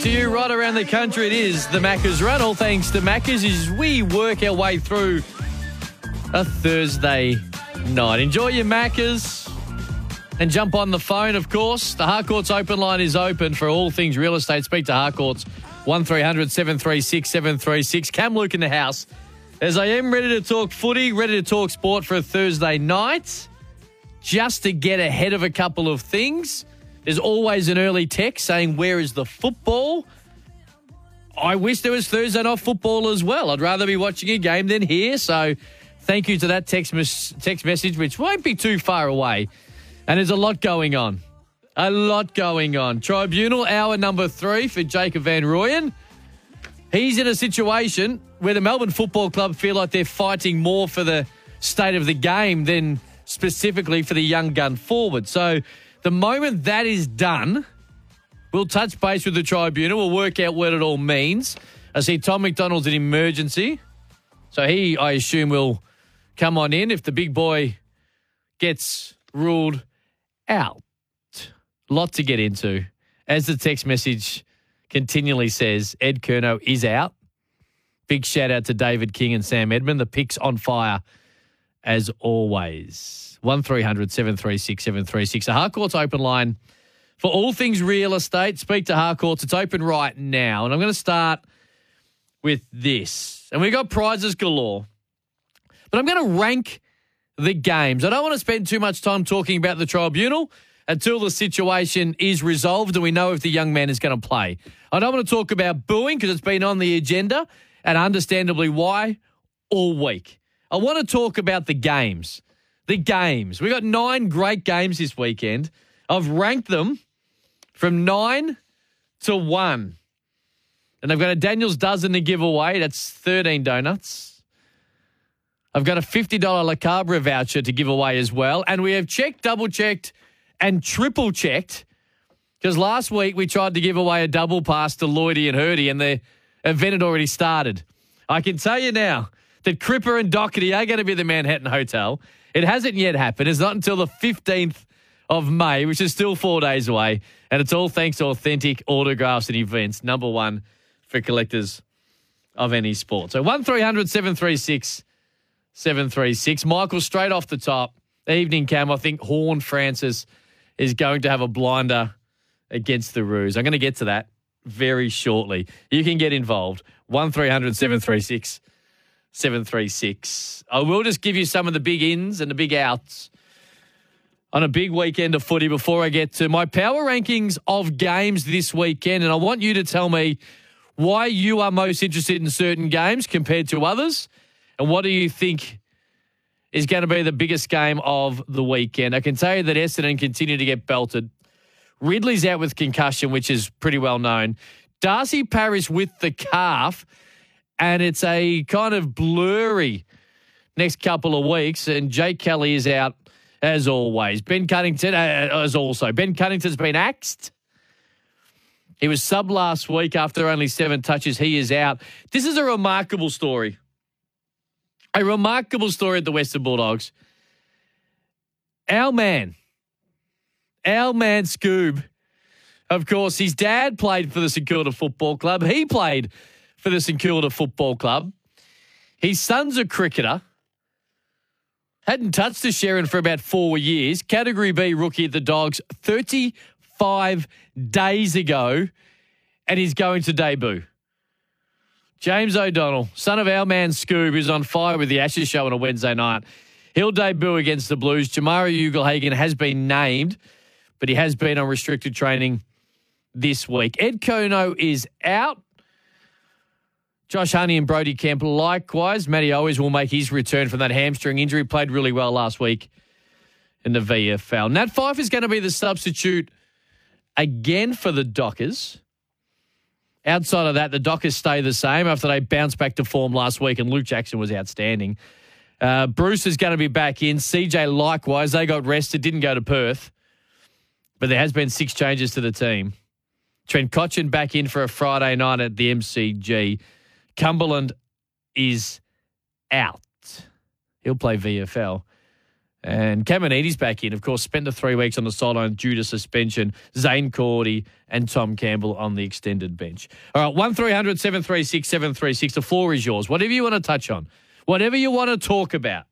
To you right around the country, it is the Maccas Run. All thanks to Maccas as we work our way through a Thursday night. Enjoy your Maccas and jump on the phone, of course. The Harcourts open line is open for all things real estate. Speak to Harcourts, 1300 736 736. Cam Luke in the house. As I am ready to talk footy, ready to talk sport for a Thursday night, just to get ahead of a couple of things. There's always an early text saying, where is the football? I wish there was Thursday night football as well. I'd rather be watching a game than here. So thank you to that text message, which won't be too far away. And there's a lot going on. A lot going on. Tribunal, hour number 3 for Jacob Van Rooyen. He's in a situation where the Melbourne Football Club feel like they're fighting more for the state of the game than specifically for the young gun forward. So the moment that is done, we'll touch base with the tribunal. We'll work out what it all means. I see Tom McDonald's an emergency. So he, I assume, will come on in if the big boy gets ruled out. Lot to get into. As the text message continually says, Ed Curnow is out. Big shout out to David King and Sam Edmund. The pick's on fire as always. 1300 736 736. A Harcourts open line for all things real estate. Speak to Harcourts. It's open right now. And I'm going to start with this. And we've got prizes galore. But I'm going to rank the games. I don't want to spend too much time talking about the tribunal until the situation is resolved and we know if the young man is going to play. I don't want to talk about booing because it's been on the agenda and understandably why all week. I want to talk about the games. The games. We've got 9 great games this weekend. I've ranked them from 9 to 1. And I've got a Daniel's Dozen to give away. That's 13 donuts. I've got a $50 La Cabra voucher to give away as well. And we have checked, double-checked, and triple-checked because last week we tried to give away a double pass to Lloydie and Hurdy and the event had already started. I can tell you now that Cripper and Doherty are going to be at the Manhattan Hotel. It hasn't yet happened. It's not until the 15th of May, which is still 4 days away. And it's all thanks to Authentic Autographs and Events, number one for collectors of any sport. So 1300 736 736. Michael, straight off the top, evening Cam, I think Horne-Francis is going to have a blinder against the Roos. I'm going to get to that very shortly. You can get involved. 1300 736 736. I will just give you some of the big ins and the big outs on a big weekend of footy before I get to my power rankings of games this weekend. And I want you to tell me why you are most interested in certain games compared to others. And what do you think is going to be the biggest game of the weekend? I can tell you that Essendon continue to get belted. Ridley's out with concussion, which is pretty well known. Darcy Parrish with the calf. And it's a kind of blurry next couple of weeks. And Jake Kelly is out as always. Ben Cunnington is also. Ben Cunnington's been axed. He was sub last week after only 7 touches. He is out. This is a remarkable story. A remarkable story at the Western Bulldogs. Our man Scoob. Of course, his dad played for the St Kilda Football Club. He played for the St Kilda Football Club. His son's a cricketer. Hadn't touched the Sherrin for about 4 years. Category B rookie at the Dogs 35 days ago and he's going to debut. James O'Donnell, son of our man Scoob, is on fire with the Ashes show on a Wednesday night. He'll debut against the Blues. Jamari Ugelhagen has been named, but he has been on restricted training this week. Ed Curnow is out. Josh Honey and Brodie Kemp likewise. Matty Owens will make his return from that hamstring injury. Played really well last week in the VFL. Nat Fyfe is going to be the substitute again for the Dockers. Outside of that, the Dockers stay the same after they bounced back to form last week, and Luke Jackson was outstanding. Bruce is going to be back in. CJ likewise. They got rested, didn't go to Perth. But there has been 6 changes to the team. Trent Cotchin back in for a Friday night at the MCG. Cumberland is out. He'll play VFL. And Caminiti's back in. Of course, spent the 3 weeks on the sideline due to suspension. Zane Cordy and Tom Campbell on the extended bench. All right, 1300 736 736. The floor is yours. Whatever you want to touch on. Whatever you want to talk about.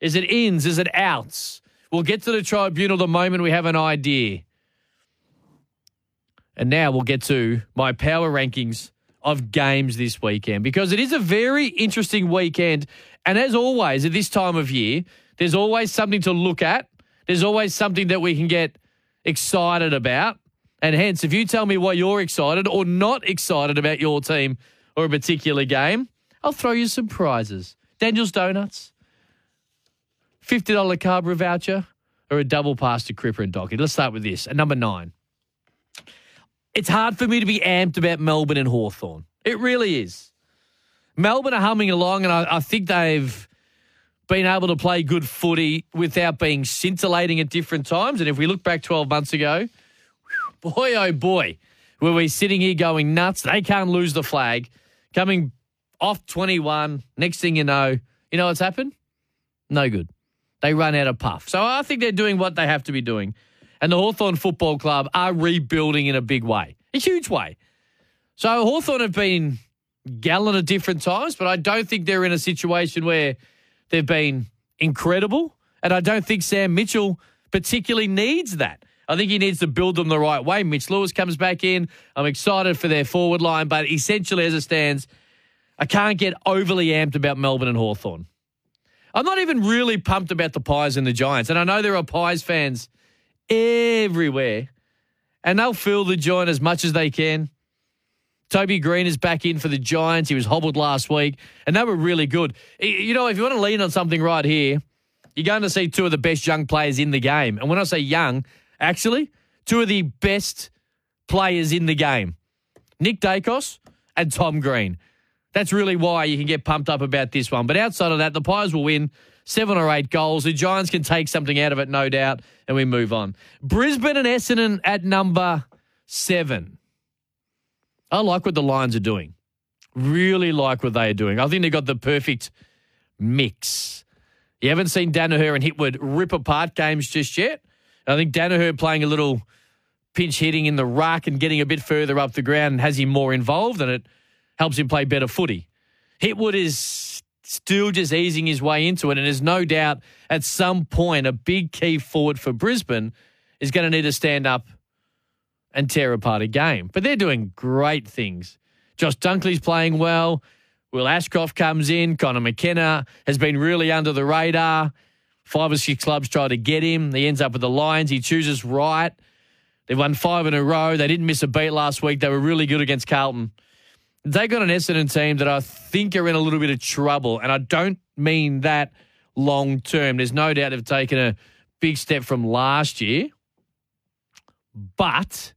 Is it ins? Is it outs? We'll get to the tribunal the moment we have an idea. And now we'll get to my power rankings of games this weekend, because it is a very interesting weekend. And as always, at this time of year, there's always something to look at. There's always something that we can get excited about. And hence, if you tell me why you're excited or not excited about your team or a particular game, I'll throw you some prizes. Daniel's Donuts, $50 Cabra voucher, or a double pass to Cripper and Doherty. Let's start with this. At number 9. It's hard for me to be amped about Melbourne and Hawthorn. It really is. Melbourne are humming along, and I think they've been able to play good footy without being scintillating at different times. And if we look back 12 months ago, whew, boy, oh boy, were we sitting here going nuts. They can't lose the flag. Coming off 21, next thing you know what's happened? No good. They run out of puff. So I think they're doing what they have to be doing. And the Hawthorn Football Club are rebuilding in a big way, a huge way. So Hawthorn have been gallant at different times, but I don't think they're in a situation where they've been incredible. And I don't think Sam Mitchell particularly needs that. I think he needs to build them the right way. Mitch Lewis comes back in. I'm excited for their forward line, but essentially as it stands, I can't get overly amped about Melbourne and Hawthorn. I'm not even really pumped about the Pies and the Giants. And I know there are Pies fans everywhere, and they'll fill the joint as much as they can. Toby Green is back in for the Giants. He was hobbled last week, and they were really good. You know, if you want to lean on something right here, you're going to see two of the best young players in the game. And when I say young, actually, two of the best players in the game, Nick Dacos and Tom Green. That's really why you can get pumped up about this one. But outside of that, the Pies will win 7 or 8 goals. The Giants can take something out of it, no doubt, and we move on. Brisbane and Essendon at number 7. I like what the Lions are doing. Really like what they are doing. I think they got the perfect mix. You haven't seen Danaher and Hitwood rip apart games just yet. I think Danaher playing a little pinch hitting in the ruck and getting a bit further up the ground has him more involved, and it helps him play better footy. Hitwood is still just easing his way into it, and there's no doubt at some point a big key forward for Brisbane is going to need to stand up and tear apart a game. But they're doing great things. Josh Dunkley's playing well. Will Ashcroft comes in. Connor McKenna has been really under the radar. 5 or 6 clubs try to get him. He ends up with the Lions. He chooses right. They've won 5 in a row. They didn't miss a beat last week. They were really good against Carlton. They got an Essendon team that I think are in a little bit of trouble, and I don't mean that long term. There's no doubt they've taken a big step from last year, but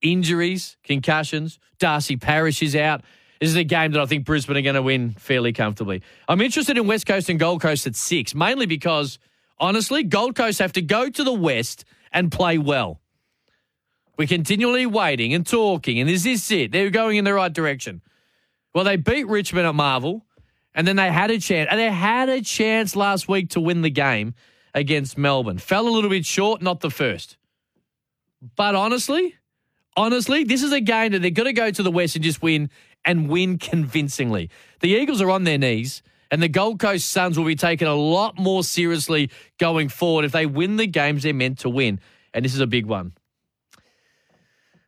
injuries, concussions, Darcy Parrish is out. This is a game that I think Brisbane are going to win fairly comfortably. I'm interested in West Coast and Gold Coast at 6, mainly because, honestly, Gold Coast have to go to the West and play well. We're continually waiting and talking, and is it? They're going in the right direction. Well, they beat Richmond at Marvel, and then they had a chance. And they had a chance last week to win the game against Melbourne. Fell a little bit short, not the first. But honestly, this is a game that they're going to go to the West and just win, and win convincingly. The Eagles are on their knees, and the Gold Coast Suns will be taken a lot more seriously going forward if they win the games they're meant to win. And this is a big one.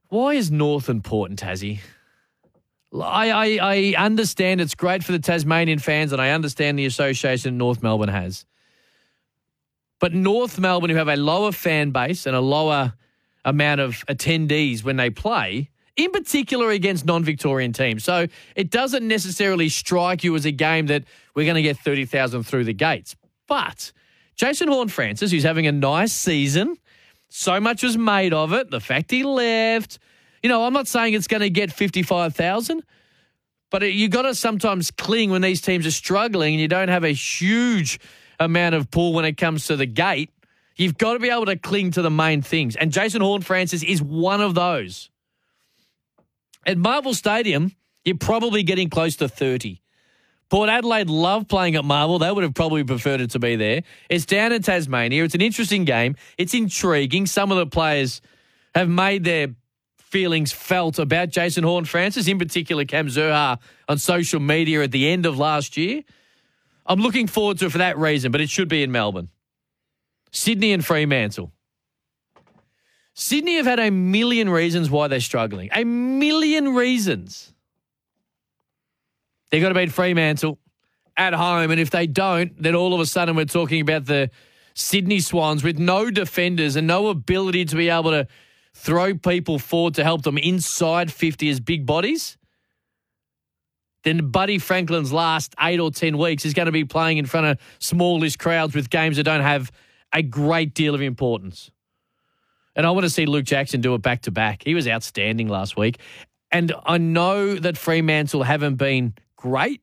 Why is North important, Tassie? I understand it's great for the Tasmanian fans and I understand the association North Melbourne has. But North Melbourne, who have a lower fan base and a lower amount of attendees when they play, in particular against non-Victorian teams. So it doesn't necessarily strike you as a game that we're going to get 30,000 through the gates. But Jason Horne-Francis, who's having a nice season, so much was made of it, the fact he left. You know, I'm not saying it's going to get 55,000, but you got to sometimes cling when these teams are struggling and you don't have a huge amount of pull when it comes to the gate. You've got to be able to cling to the main things. And Jason Horne-Francis is one of those. At Marvel Stadium, you're probably getting close to 30. Port Adelaide love playing at Marvel. They would have probably preferred it to be there. It's down in Tasmania. It's an interesting game. It's intriguing. Some of the players have made their feelings felt about Jason Horne-Francis, in particular Cam Zerha on social media at the end of last year. I'm looking forward to it for that reason, but it should be in Melbourne. Sydney and Fremantle. Sydney have had a million reasons why they're struggling. A million reasons. They've got to beat Fremantle at home, and if they don't, then all of a sudden we're talking about the Sydney Swans with no defenders and no ability to be able to throw people forward to help them inside 50 as big bodies. Then Buddy Franklin's last 8 or 10 weeks is going to be playing in front of smallish crowds with games that don't have a great deal of importance. And I want to see Luke Jackson do it back-to-back. He was outstanding last week. And I know that Fremantle haven't been great,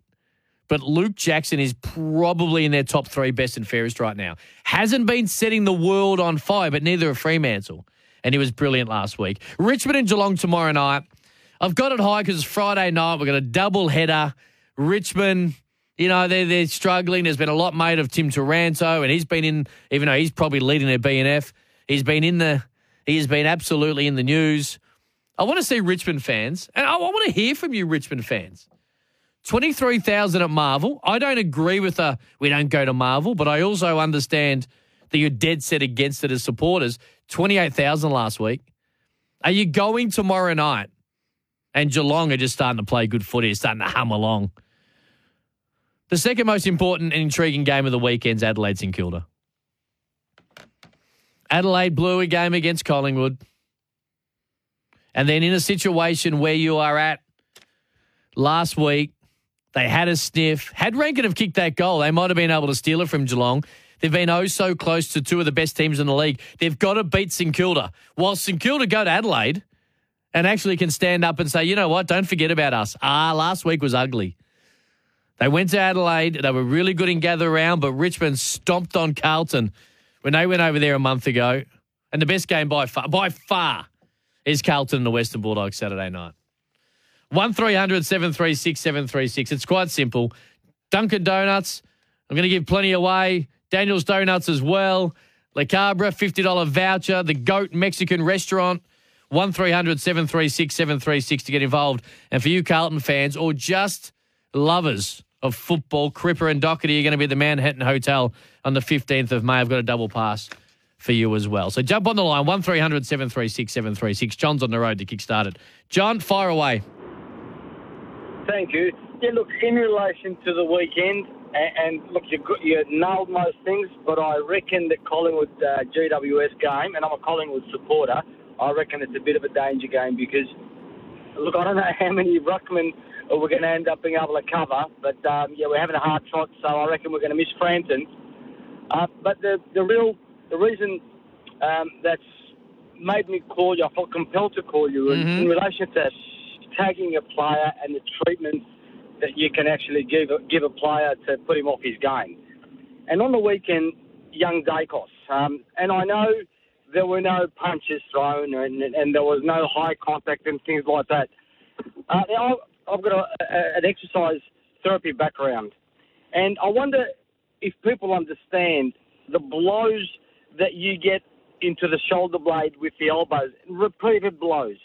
but Luke Jackson is probably in their top three best and fairest right now. Hasn't been setting the world on fire, but neither have Fremantle. And he was brilliant last week. Richmond and Geelong tomorrow night. I've got it high because it's Friday night. We've got a double header. Richmond, you know, they're struggling. There's been a lot made of Tim Taranto, and he's been in, even though he's probably leading their BNF, he has been absolutely in the news. I want to see Richmond fans, and I want to hear from you, Richmond fans. 23,000 at Marvel. I don't agree with we don't go to Marvel, but I also understand that you're dead set against it as supporters. 28,000 last week. Are you going tomorrow night? And Geelong are just starting to play good footy. They're starting to hum along. The second most important and intriguing game of the weekend's Adelaide St Kilda. Adelaide blew a game against Collingwood. And then in a situation where you are at last week, they had a sniff. Had Rankin have kicked that goal, they might have been able to steal it from Geelong. They've been oh so close to two of the best teams in the league. They've got to beat St Kilda. While St Kilda go to Adelaide and actually can stand up and say, you know what, don't forget about us. Last week was ugly. They went to Adelaide. They were really good in gather round, but Richmond stomped on Carlton when they went over there a month ago. And the best game by far. Is Carlton and the Western Bulldogs Saturday night. 1300 736 736. It's quite simple. Dunkin' Donuts, I'm going to give plenty away. Daniel's Donuts as well. La Cabra, $50 voucher. The Goat Mexican Restaurant, 1300 736 736 to get involved. And for you Carlton fans or just lovers of football, Cripper and Doherty are going to be at the Manhattan Hotel on the 15th of May. I've got a double pass for you as well. So jump on the line, 1300 736 736. John's on the road to kickstart it. John, fire away. Thank you. Yeah, look, in relation to the weekend, and look, you nailed most things, but I reckon that Collingwood GWS game, and I'm a Collingwood supporter, I reckon it's a bit of a danger game because, look, I don't know how many ruckmen we're going to end up being able to cover, but, yeah, we're having a hard trot, so I reckon we're going to miss Frampton. But the reason that's made me call you, I felt compelled to call you, in relation to tagging a player and the treatment that you can actually give a player to put him off his game. And on the weekend, young Dacos. And I know there were no punches thrown and there was no high contact and things like that. I've got an exercise therapy background. And I wonder if people understand the blows that you get into the shoulder blade with the elbows, repeated blows,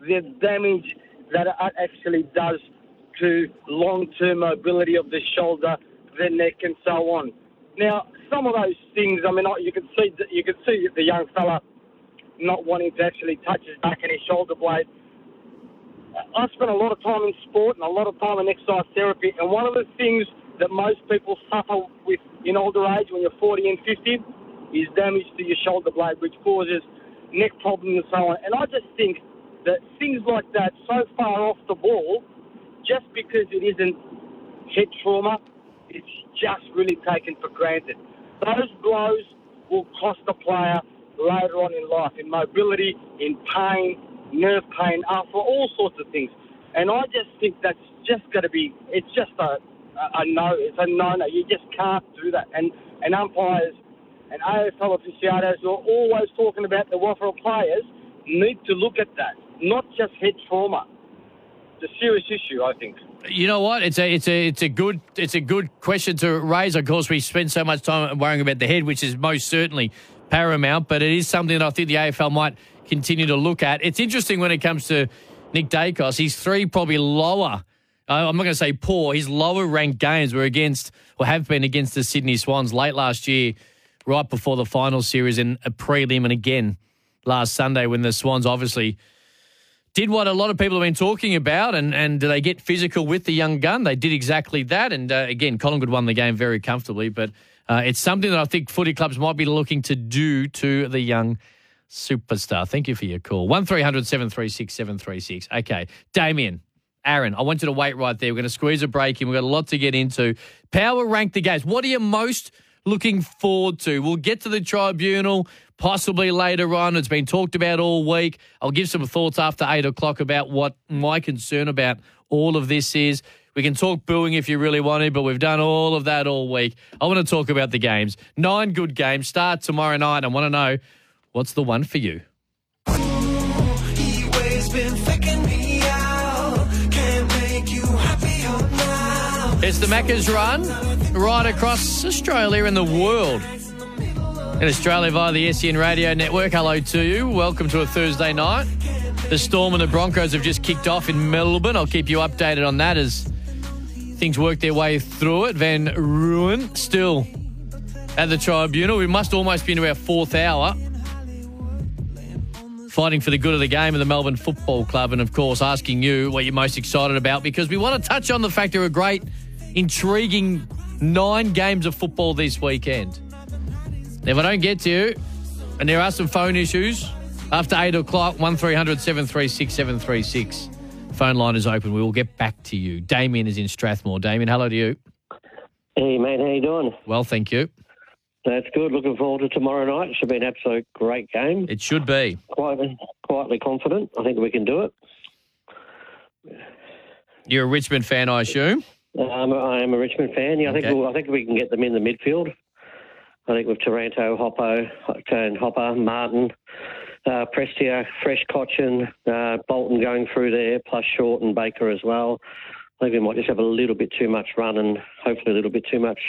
the damage that it actually does to long-term mobility of the shoulder, the neck, and so on. Now, some of those things, I mean, you can see the young fella not wanting to actually touch his back and his shoulder blade. I spent a lot of time in sport and a lot of time in exercise therapy, and one of the things that most people suffer with in older age when you're 40 and 50 is damage to your shoulder blade, which causes neck problems and so on. And I just think that things like that, so far off the ball, just because it isn't head trauma, it's just really taken for granted. Those blows will cost a player later on in life, in mobility, in pain, nerve pain, after all sorts of things. And I just think that's just going to be, it's just a no, it's a no-no. You just can't do that. And umpires and AFL aficionados who are always talking about the welfare of players need to look at that, not just head trauma. It's a serious issue, I think. You know what? It's a good question to raise. Of course, we spend so much time worrying about the head, which is most certainly paramount, but it is something that I think the AFL might continue to look at. It's interesting when it comes to Nick Dacos. He's three probably lower. I'm not going to say poor. His lower-ranked games were against or have been against the Sydney Swans late last year, right before the final series and a prelim, and again last Sunday when the Swans obviously did what a lot of people have been talking about, and do they get physical with the young gun? They did exactly that, and again, Collingwood won the game very comfortably, but it's something that I think footy clubs might be looking to do to the young superstar. Thank you for your call. 1300 736 736. Okay, Damien, Aaron, I want you to wait right there. We're going to squeeze a break in. We've got a lot to get into. Power rank the games. What are you most looking forward to? We'll get to the tribunal possibly later on. It's been talked about all week. I'll give some thoughts after 8 o'clock about what my concern about all of this is. We can talk booing if you really want to, but we've done all of that all week. I want to talk about the games. 9 good games start tomorrow night. I want to know, what's the one for you? It's the Maccas run right across Australia and the world. In Australia via the SEN Radio Network, hello to you. Welcome to a Thursday night. The Storm and the Broncos have just kicked off in Melbourne. I'll keep you updated on that as things work their way through it. Van Rooyen still at the tribunal. We must almost be into our fourth hour. Fighting for the good of the game of the Melbourne Football Club, and of course asking you what you're most excited about, because we want to touch on the fact there are great, intriguing 9 games of football this weekend. If I don't get to you, and there are some phone issues, after 8 o'clock, 1300 736 736. Phone line is open. We will get back to you. Damien is in Strathmore. Damien, hello to you. Hey, mate. How you doing? Well, thank you. That's good. Looking forward to tomorrow night. It should be an absolute great game. It should be. Quietly confident. I think we can do it. You're a Richmond fan, I assume? I am a Richmond fan. Yeah, okay. I think we can get them in the midfield. I think with Taranto, Hopper, Martin, Prestia, Fresh, Cochin, Bolton going through there, plus Short and Baker as well. I think we might just have a little bit too much run and hopefully a little bit too much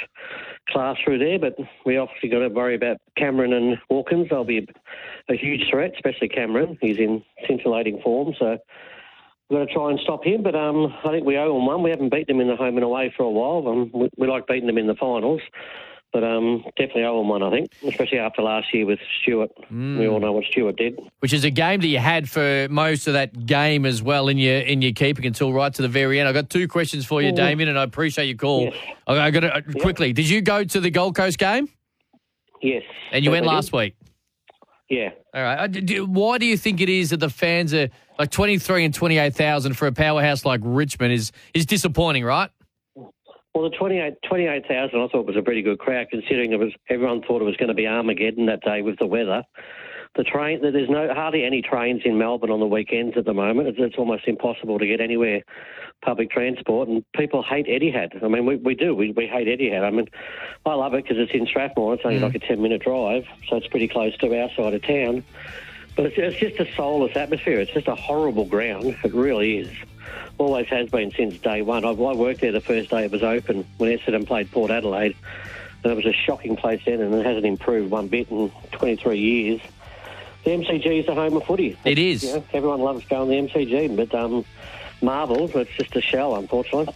class through there, but we obviously got to worry about Cameron and Hawkins. They'll be a huge threat, especially Cameron. He's in scintillating form, so we've got to try and stop him. But I think we owe them one. We haven't beaten them in the home and away for a while. We like beating them in the finals, but definitely owe them one, I think, especially after last year with Stewart. We all know what Stewart did. Which is a game that you had for most of that game as well in your keeping until right to the very end. I've got 2 questions for you, Damien, and I appreciate your call. Yes. I got to, quickly, did you go to the Gold Coast game? Yes. And you went last week? Yeah. All right. Why do you think it is that the fans are like 23 and 28,000 for a powerhouse like Richmond is disappointing, right? Well, the 28,000 I thought was a pretty good crowd, considering everyone thought it was going to be Armageddon that day with the weather. There's hardly any trains in Melbourne on the weekends at the moment. It's almost impossible to get anywhere public transport, and people hate Etihad. I mean, we do. We hate Etihad. I mean, I love it because it's in Strathmore. It's only like a 10-minute drive, so it's pretty close to our side of town. But it's just a soulless atmosphere. It's just a horrible ground. It really is. Always has been since day one. I worked there the first day it was open when Essendon played Port Adelaide, and it was a shocking place then, and it hasn't improved one bit in 23 years. The MCG is the home of footy. It is. You know, everyone loves going to the MCG, but Marvel, it's just a shell, unfortunately.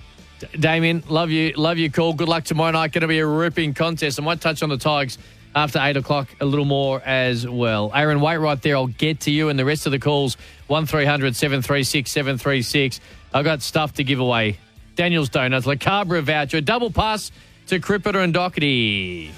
Damien, love your call. Good luck tomorrow night. Going to be a ripping contest. I might touch on the Tigers after 8 o'clock a little more as well. Aaron, wait right there. I'll get to you and the rest of the calls, 1300 736 736. I've got stuff to give away. Daniel's Donuts, La Cabra voucher, double pass to Cripper and Doherty.